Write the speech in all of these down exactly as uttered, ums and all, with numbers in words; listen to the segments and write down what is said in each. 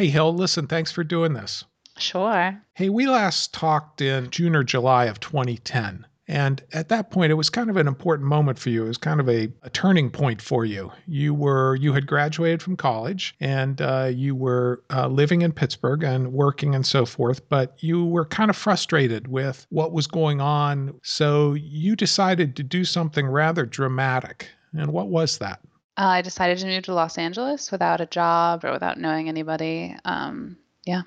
Hey, Hill, listen, thanks for doing this. Sure. Hey, we last talked in June or July of twenty ten. And at that point, it was kind of an important moment for you. It was kind of a, a turning point for you. You were you had graduated from college, and uh, you were uh, living in Pittsburgh and working and so forth, but you were kind of frustrated with what was going on. So you decided to do something rather dramatic. And what was that? Uh, I decided to move to Los Angeles without a job or without knowing anybody. Um Yeah.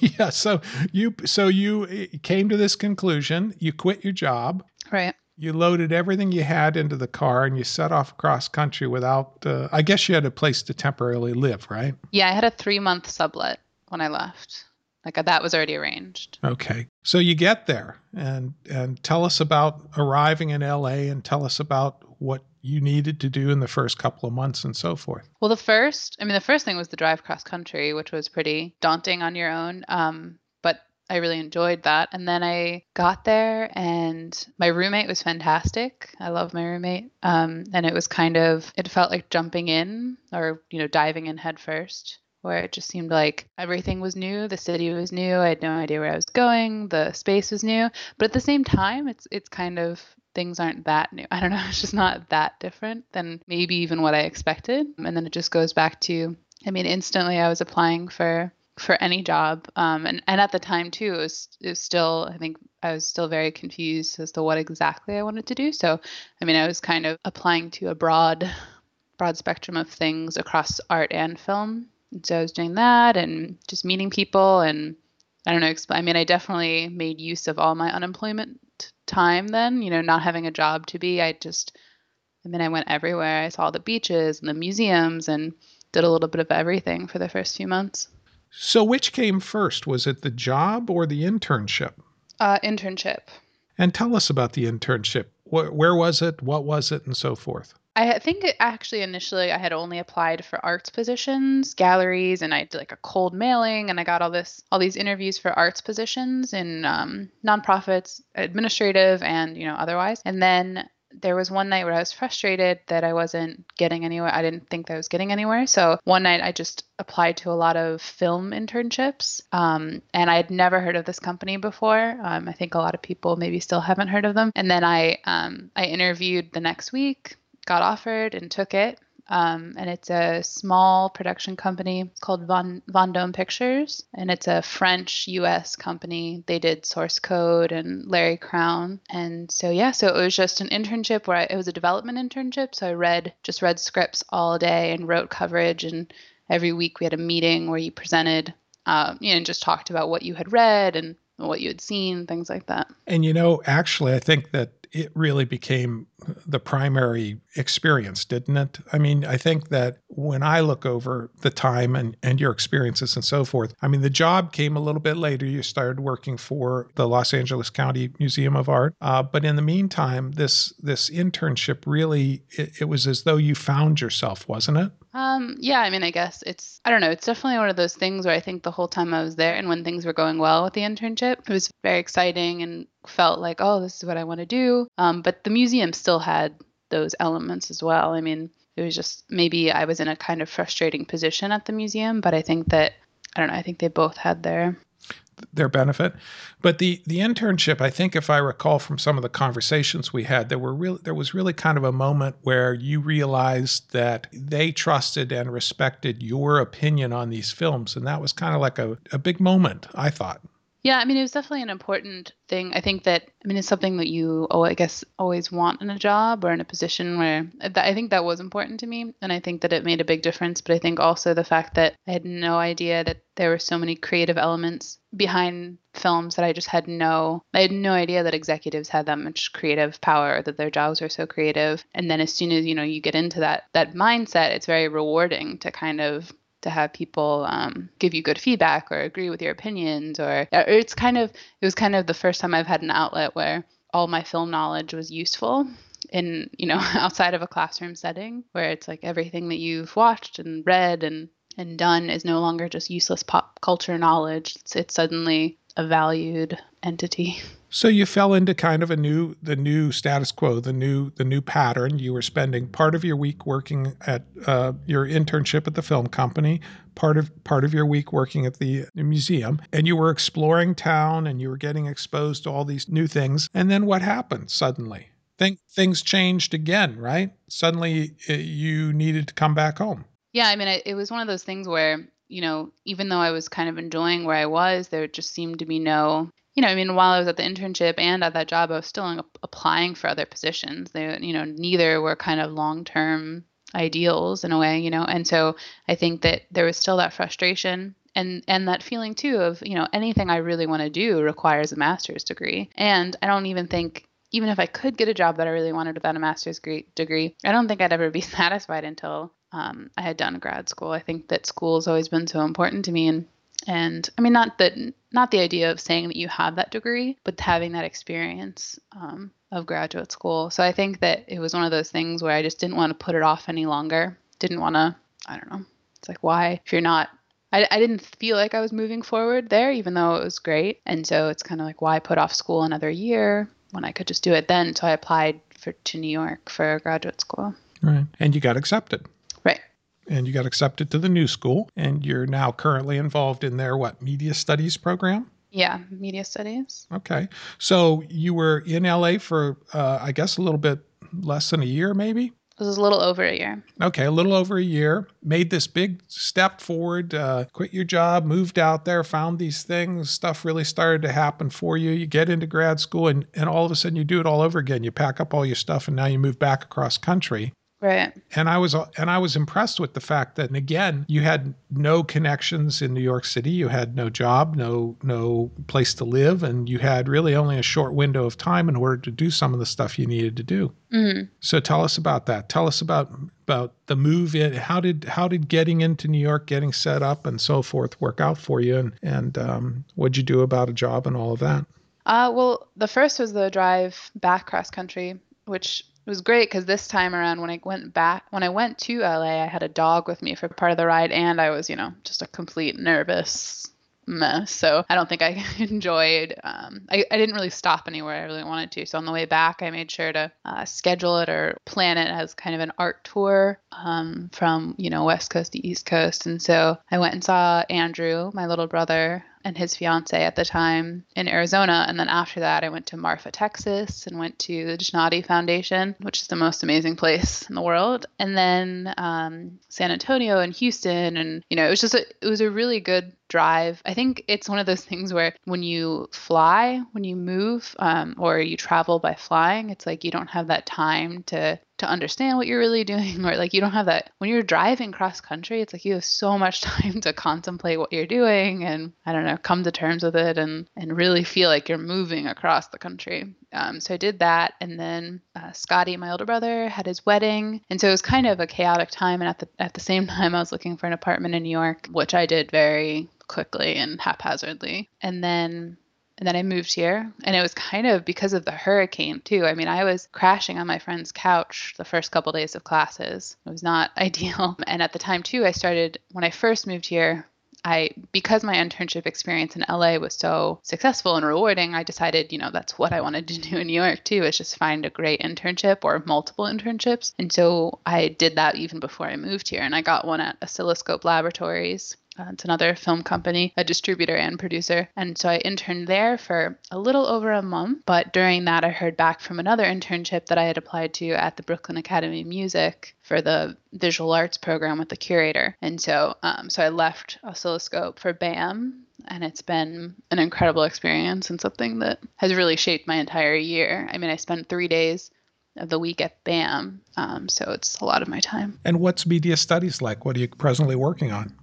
yeah. So you, so you came to this conclusion, you quit your job, right? You loaded everything you had into the car and you set off across country without, uh, I guess you had a place to temporarily live, right? Yeah. I had a three month sublet when I left. Like that was already arranged. Okay. So you get there and, and tell us about arriving in L A and tell us about what you needed to do in the first couple of months and so forth. Well, the first, I mean, the first thing was the drive cross country, which was pretty daunting on your own. Um, but I really enjoyed that. And then I got there and my roommate was fantastic. I love my roommate. Um, and it was kind of, it felt like jumping in or, you know, diving in head first, where it just seemed like everything was new. The city was new. I had no idea where I was going. The space was new. But at the same time, it's it's kind of, things aren't that new. I don't know. It's just not that different than maybe even what I expected. And then it just goes back to, I mean, instantly I was applying for, for any job. Um, and, and at the time too, it was, it was still, I think I was still very confused as to what exactly I wanted to do. So, I mean, I was kind of applying to a broad, broad spectrum of things across art and film. And so I was doing that and just meeting people. And I don't know, I mean, I definitely made use of all my unemployment time then, you know, not having a job to be, I just, I mean, I went everywhere. I saw the beaches and the museums and did a little bit of everything for the first few months. So which came first? Was it the job or the internship? Uh, internship. And tell us about the internship. Where, where was it? What was it? And so forth. I think it actually initially I had only applied for arts positions, galleries, and I did like a cold mailing and I got all this, all these interviews for arts positions in um, nonprofits, administrative and, you know, otherwise. And then there was one night where I was frustrated that I wasn't getting anywhere. I didn't think that I was getting anywhere. So one night I just applied to a lot of film internships. Um, and I had never heard of this company before. Um, I think a lot of people maybe still haven't heard of them. And then I, um, I interviewed the next week, got offered and took it. Um, and it's a small production company called Vendome Pictures. And it's a French U S company. They did Source Code and Larry Crown. And so, yeah, so it was just an internship where I, it was a development internship. So I read, just read scripts all day and wrote coverage. And every week we had a meeting where you presented, um, you know, and just talked about what you had read and what you had seen, things like that. And, you know, actually, I think that it really became the primary experience, didn't it? I mean, I think that when I look over the time and, and your experiences and so forth, I mean, the job came a little bit later. You started working for the Los Angeles County Museum of Art. Uh, but in the meantime, this this internship really, it, it was as though you found yourself, wasn't it? Um, yeah, I mean, I guess it's, I don't know, it's definitely one of those things where I think the whole time I was there and when things were going well with the internship, it was very exciting and felt like, oh, this is what I want to do. Um, but the museum still had those elements as well. I mean, it was just, maybe I was in a kind of frustrating position at the museum, but I think that, I don't know, I think they both had their their benefit. But the, the internship, I think if I recall from some of the conversations we had, there were really, there was really kind of a moment where you realized that they trusted and respected your opinion on these films. And that was kind of like a, a big moment, I thought. Yeah, I mean, it was definitely an important thing. I think that, I mean, it's something that you, oh, I guess, always want in a job or in a position where I think that was important to me. And I think that it made a big difference. But I think also the fact that I had no idea that there were so many creative elements behind films that I just had no, I had no idea that executives had that much creative power, or that their jobs were so creative. And then as soon as, you know, you get into that, that mindset, it's very rewarding to kind of to have people um, give you good feedback or agree with your opinions, or, or it's kind of, it was kind of the first time I've had an outlet where all my film knowledge was useful in, you know, outside of a classroom setting, where it's like everything that you've watched and read and, and done is no longer just useless pop culture knowledge. It's, it's suddenly a valued entity. So you fell into kind of a new, the new status quo, the new, the new pattern. You were spending part of your week working at uh, your internship at the film company, part of, part of your week working at the museum, and you were exploring town and you were getting exposed to all these new things. And then what happened suddenly? Think things changed again, right? Suddenly it, you needed to come back home. Yeah. I mean, I, it was one of those things where, you know, even though I was kind of enjoying where I was, there just seemed to be no, you know, I mean, while I was at the internship and at that job, I was still applying for other positions. They, you know, neither were kind of long-term ideals in a way, you know? And so I think that there was still that frustration and, and that feeling too of, you know, anything I really want to do requires a master's degree. And I don't even think, even if I could get a job that I really wanted without a master's degree, I don't think I'd ever be satisfied until um, I had done grad school. I think that school's always been so important to me. And, and I mean, not that, not the idea of saying that you have that degree, but having that experience um, of graduate school. So I think that it was one of those things where I just didn't want to put it off any longer. Didn't want to, I don't know. It's like, why, if you're not, I, I didn't feel like I was moving forward there, even though it was great. And so it's kind of like, why put off school another year when I could just do it then? So I applied for, to New York for graduate school. Right. And you got accepted. Right. And you got accepted to the new school, and you're now currently involved in their, what, media studies program? Yeah, media studies. Okay. So you were in L A for, uh, I guess, a little bit less than a year, maybe? This was a little over a year. Okay, a little over a year. Made this big step forward, uh, quit your job, moved out there, found these things. Stuff really started to happen for you. You get into grad school, and, and all of a sudden you do it all over again. You pack up all your stuff, and now you move back across country. Right. And I was and I was impressed with the fact that, and again, you had no connections in New York City. You had no job, no no place to live, and you had really only a short window of time in order to do some of the stuff you needed to do. Mm-hmm. So tell us about that. Tell us about about the move in. How did how did getting into New York, getting set up, and so forth work out for you? And and um, what'd you do about a job and all of that? Uh, well, the first was the drive back cross country, which it was great because this time around when I went back, when I went to L A, I had a dog with me for part of the ride, and I was, you know, just a complete nervous mess. So I don't think I enjoyed, um, I, I didn't really stop anywhere I really wanted to. So on the way back, I made sure to uh, schedule it or plan it as kind of an art tour um, from, you know, West Coast to East Coast. And so I went and saw Andrew, my little brother, and his fiance at the time in Arizona. And then after that, I went to Marfa, Texas, and went to the Jinotti Foundation, which is the most amazing place in the world. And then um, San Antonio and Houston. And, you know, it was just, a, it was a really good drive. I think it's one of those things where when you fly, when you move um, or you travel by flying, it's like you don't have that time to to understand what you're really doing, or like you don't have that when you're driving cross country. It's like you have so much time to contemplate what you're doing and, I don't know, come to terms with it and and really feel like you're moving across the country. Um, so I did that, and then uh, Scotty, my older brother, had his wedding, and so it was kind of a chaotic time. And at the at the same time, I was looking for an apartment in New York, which I did very quickly and haphazardly, and then. And then I moved here, and it was kind of because of the hurricane too. I mean, I was crashing on my friend's couch the first couple of days of classes. It was not ideal. And at the time too, I started, when I first moved here, I, because my internship experience in L A was so successful and rewarding, I decided, you know, that's what I wanted to do in New York too, is just find a great internship or multiple internships. And so I did that even before I moved here. And I got one at Oscilloscope Laboratories. Uh, it's another film company, a distributor and producer. And so I interned there for a little over a month. But during that, I heard back from another internship that I had applied to at the Brooklyn Academy of Music for the visual arts program with the curator. And so um, so I left Oscilloscope for B A M. And it's been an incredible experience and something that has really shaped my entire year. I mean, I spent three days of the week at B A M. Um, so it's a lot of my time. And what's media studies like? What are you presently working on?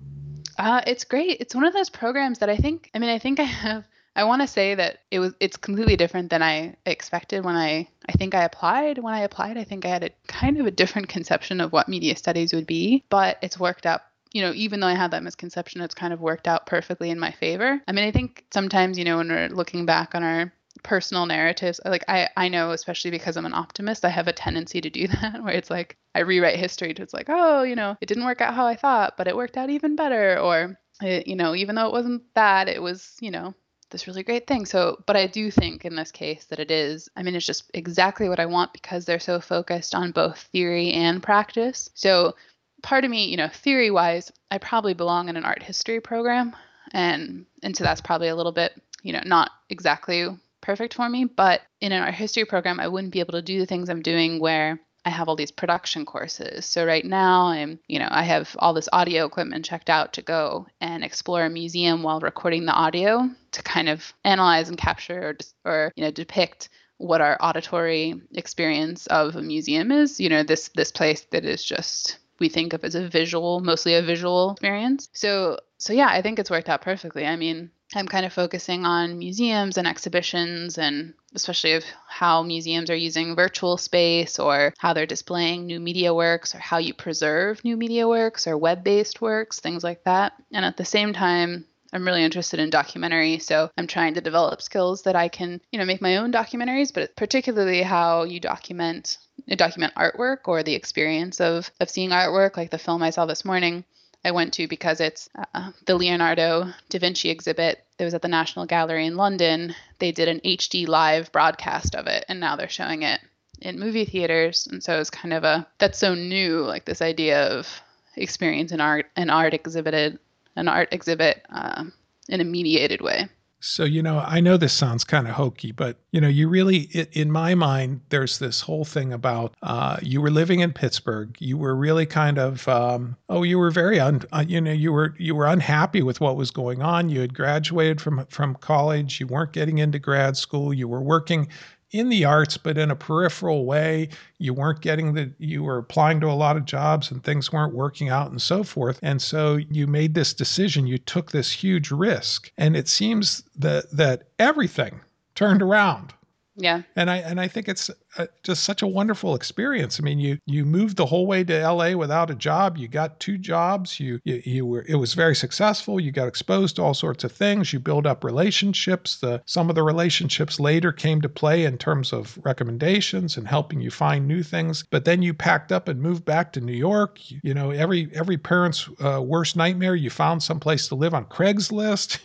Uh, it's great. It's one of those programs that I think, I mean, I think I have, I want to say that it was, it's completely different than I expected when I, I think I applied. When I applied, I think I had a kind of a different conception of what media studies would be, but it's worked out, you know, even though I had that misconception, it's kind of worked out perfectly in my favor. I mean, I think sometimes, you know, when we're looking back on our personal narratives, like I, I know, especially because I'm an optimist, I have a tendency to do that where it's like I rewrite history to it's like, oh, you know, it didn't work out how I thought, but it worked out even better. Or, it, you know, even though it wasn't that, it was, you know, this really great thing. So, but I do think in this case that it is, I mean, it's just exactly what I want because they're so focused on both theory and practice. So part of me, you know, theory wise, I probably belong in an art history program. And, and so that's probably a little bit, you know, not exactly perfect for me, but in an art history program, I wouldn't be able to do the things I'm doing where I have all these production courses. So right now I'm, you know, I have all this audio equipment checked out to go and explore a museum while recording the audio to kind of analyze and capture or, or you know, depict what our auditory experience of a museum is. You know, this this place that is just, we think of as a visual, mostly a visual experience. So, so yeah, I think it's worked out perfectly. I mean, I'm kind of focusing on museums and exhibitions, and especially of how museums are using virtual space or how they're displaying new media works or how you preserve new media works or web-based works, things like that. And at the same time, I'm really interested in documentary. So I'm trying to develop skills that I can, you know, make my own documentaries, but particularly how you document, document artwork or the experience of, of seeing artwork, like the film I saw this morning. I went to because it's uh, the Leonardo da Vinci exhibit that was at the National Gallery in London. They did an H D live broadcast of it, and now they're showing it in movie theaters. And so it's kind of a, that's so new, like this idea of experience in art, an art exhibited, an art exhibit uh, in a mediated way. So, you know, I know this sounds kind of hokey, but, you know, you really, it, in my mind, there's this whole thing about uh, you were living in Pittsburgh. You were really kind of, um, oh, you were very, un, uh, you know, you were you were unhappy with what was going on. You had graduated from, from college. You weren't getting into grad school. You were working in the arts, but in a peripheral way. You weren't getting the, you were applying to a lot of jobs and things weren't working out and so forth. And so you made this decision, you took this huge risk, and it seems that, that everything turned around. Yeah. And I, and I think it's a, just such a wonderful experience. I mean, you, you moved the whole way to L A without a job. You got two jobs. You, you, you were, it was very successful. You got exposed to all sorts of things. You build up relationships. The, some of the relationships later came to play in terms of recommendations and helping you find new things. But then you packed up and moved back to New York. You, you know, every, every parent's uh, worst nightmare, you found someplace to live on Craigslist.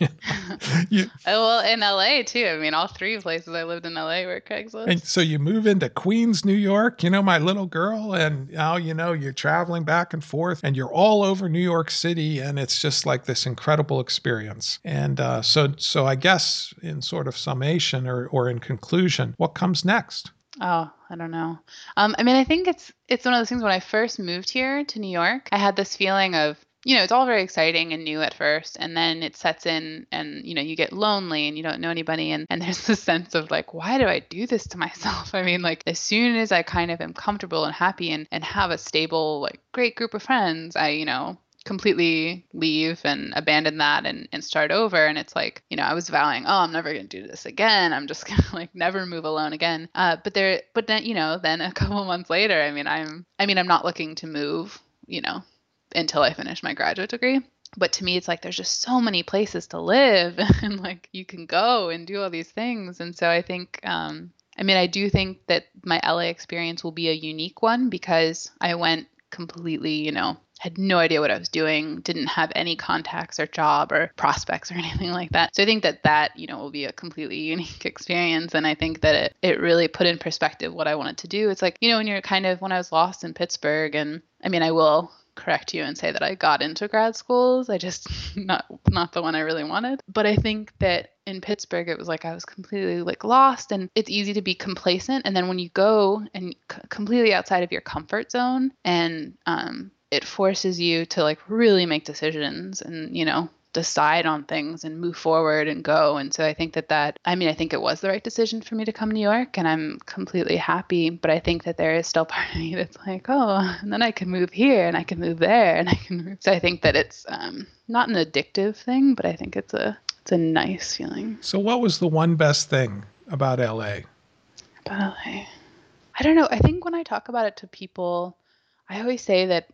you, well, in L A too. I mean, all three places I lived in L A were Craigslist. And so you move into Queens, New York, you know, my little girl, and now, you know, you're traveling back and forth and you're all over New York City, and it's just like this incredible experience. And uh, so so I guess in sort of summation or, or in conclusion, what comes next? Oh, I don't know. Um, I mean, I think it's it's one of those things when I first moved here to New York, I had this feeling of, you know, it's all very exciting and new at first, and then it sets in and, you know, you get lonely and you don't know anybody. And, and there's this sense of like, why do I do this to myself? I mean, like as soon as I kind of am comfortable and happy and, and have a stable, like great group of friends, I, you know, completely leave and abandon that and, and start over. And it's like, you know, I was vowing, oh, I'm never going to do this again. I'm just going to like never move alone again. Uh, but there, but then, you know, then a couple months later, I mean, I'm, I mean, I'm not looking to move, you know, until I finish my graduate degree. But to me, it's like, there's just so many places to live and like, you can go and do all these things. And so I think, um, I mean, I do think that my L A experience will be a unique one because I went completely, you know, had no idea what I was doing, didn't have any contacts or job or prospects or anything like that. So I think that that, you know, will be a completely unique experience. And I think that it, it really put in perspective what I wanted to do. It's like, you know, when you're kind of, when I was lost in Pittsburgh, and I mean, I will correct you and say that I got into grad schools. I just, not not the one I really wanted. But I think that in Pittsburgh, it was like I was completely like lost, and it's easy to be complacent. And then when you go and c- completely outside of your comfort zone, and um, it forces you to like really make decisions and, you know, decide on things and move forward and go. And so I think that that, I mean, I think it was the right decision for me to come to New York, and I'm completely happy, but I think that there is still part of me that's like, oh, and then I can move here and I can move there and I can move. So I think that it's um, not an addictive thing, but I think it's a, it's a nice feeling. So what was the one best thing about L A? About L A? I don't know. I think when I talk about it to people, I always say that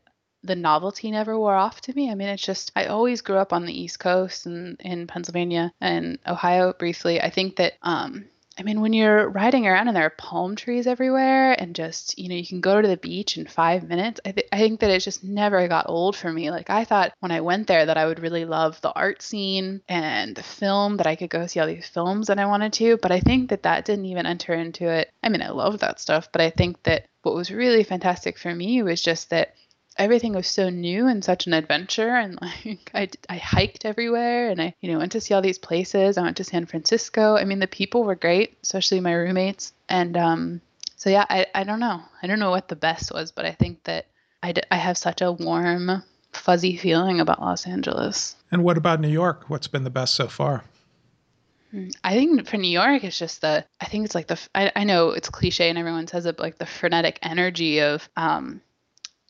the novelty never wore off to me. I mean, it's just, I always grew up on the East Coast and in Pennsylvania and Ohio briefly. I think that um, I mean, when you're riding around and there are palm trees everywhere and just, you know, you can go to the beach in five minutes. I, th- I think that it just never got old for me. Like, I thought when I went there that I would really love the art scene and the film, that I could go see all these films that I wanted to. But I think that that didn't even enter into it. I mean, I love that stuff, but I think that what was really fantastic for me was just that everything was so new and such an adventure. And like I, I hiked everywhere and I, you know, went to see all these places. I went to San Francisco. I mean, the people were great, especially my roommates. And um, so, yeah, I, I don't know. I don't know what the best was, but I think that I, d- I have such a warm, fuzzy feeling about Los Angeles. And what about New York? What's been the best so far? I think for New York, it's just the, I think it's like the, I, I know it's cliche and everyone says it, but like the frenetic energy of, um,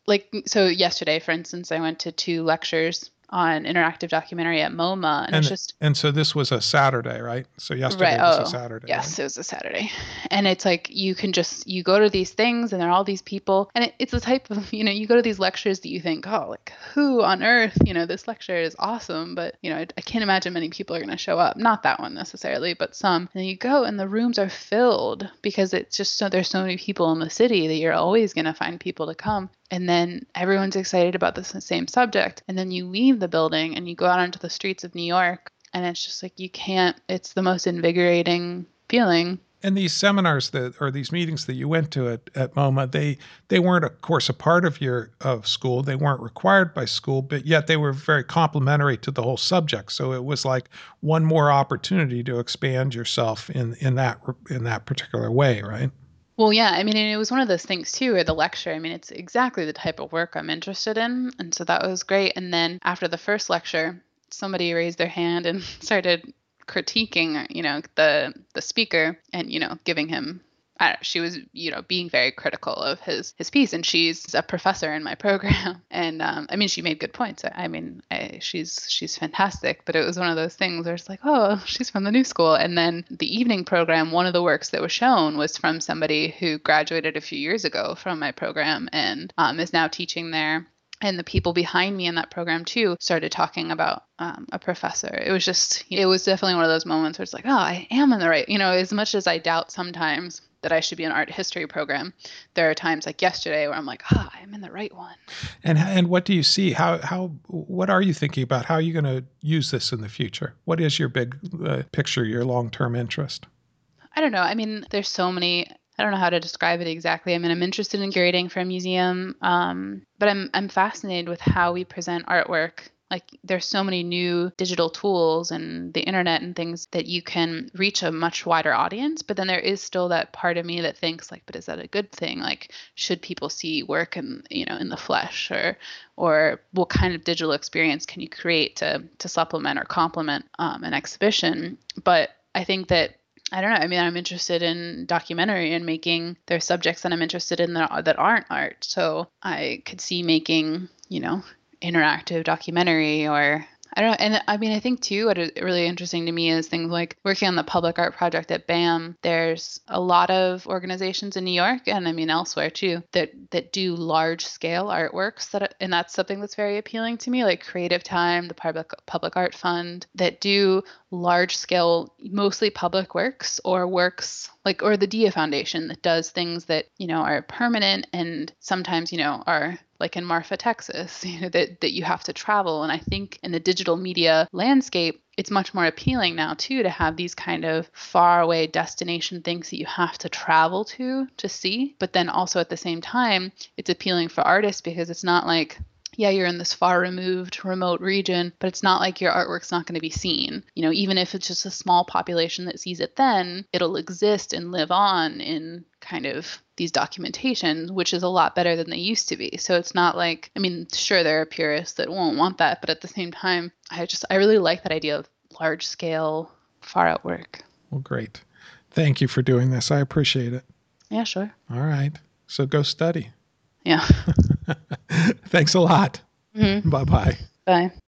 Like, so yesterday, for instance, I went to two lectures on interactive documentary at MoMA. And, and it's just... And so this was a Saturday, right? So yesterday right, was oh, a Saturday. Yes, right? It was a Saturday. And it's like, you can just, you go to these things and there are all these people. And it, it's the type of, you know, you go to these lectures that you think, oh, like, who on earth, you know, this lecture is awesome. But, you know, I, I can't imagine many people are going to show up. Not that one necessarily, but some. And you go and the rooms are filled because it's just so, there's so many people in the city that you're always going to find people to come. And then everyone's excited about the same subject. And then you leave the building and you go out onto the streets of New York. And it's just like, you can't, it's the most invigorating feeling. And these seminars that, or these meetings that you went to at, at MoMA, they, they weren't, of course, a part of your of school. They weren't required by school, but yet they were very complementary to the whole subject. So it was like one more opportunity to expand yourself in, in that in that particular way, right? Well, yeah, I mean, and it was one of those things, too, where the lecture, I mean, it's exactly the type of work I'm interested in. And so that was great. And then after the first lecture, somebody raised their hand and started critiquing, you know, the the speaker and, you know, giving him, I don't know, she was, you know, being very critical of his, his piece. And she's a professor in my program. And um, I mean, she made good points. I mean, I, she's she's fantastic. But it was one of those things where it's like, oh, she's from the new school. And then the evening program, one of the works that was shown was from somebody who graduated a few years ago from my program and um, is now teaching there. And the people behind me in that program, too, started talking about um, a professor. It was just, it was definitely one of those moments where it's like, oh, I am in the right, you know, as much as I doubt sometimes that I should be an art history program, there are times like yesterday where I'm like, ah, oh, I'm in the right one. And and what do you see? How, how what are you thinking about? How are you going to use this in the future? What is your big uh, picture, your long-term interest? I don't know. I mean, there's so many... I don't know how to describe it exactly. I mean, I'm interested in curating for a museum, um, but I'm I'm fascinated with how we present artwork. Like, there's so many new digital tools and the internet and things that you can reach a much wider audience. But then there is still that part of me that thinks like, but is that a good thing? Like, should people see work in, you know, in the flesh, or or what kind of digital experience can you create to to supplement or complement um, an exhibition? But I think that, I don't know. I mean, I'm interested in documentary and making, there's subjects that I'm interested in that, are, that aren't art. So I could see making, you know, interactive documentary, or I don't know. And I mean, I think too, what is really interesting to me is things like working on the public art project at B A M. There's a lot of organizations in New York, and I mean elsewhere too, that that do large scale artworks. That and that's something that's very appealing to me, like Creative Time, the Public Public Art Fund, that do large scale, mostly public works or works like, or the Dia Foundation that does things that, you know, are permanent and sometimes, you know, are like in Marfa, Texas, you know, that, that you have to travel. And I think in the digital media landscape, it's much more appealing now, too, to have these kind of faraway destination things that you have to travel to to see. But then also at the same time, it's appealing for artists because it's not like, yeah, you're in this far removed remote region, but it's not like your artwork's not going to be seen. You know, even if it's just a small population that sees it, then it'll exist and live on in kind of these documentations, which is a lot better than they used to be. So it's not like, I mean, sure, there are purists that won't want that, but at the same time, I just, I really like that idea of large scale, far out work. Well, great. Thank you for doing this. I appreciate it. Yeah, sure. All right. So go study. Yeah. Thanks a lot. Mm-hmm. Bye-bye. Bye.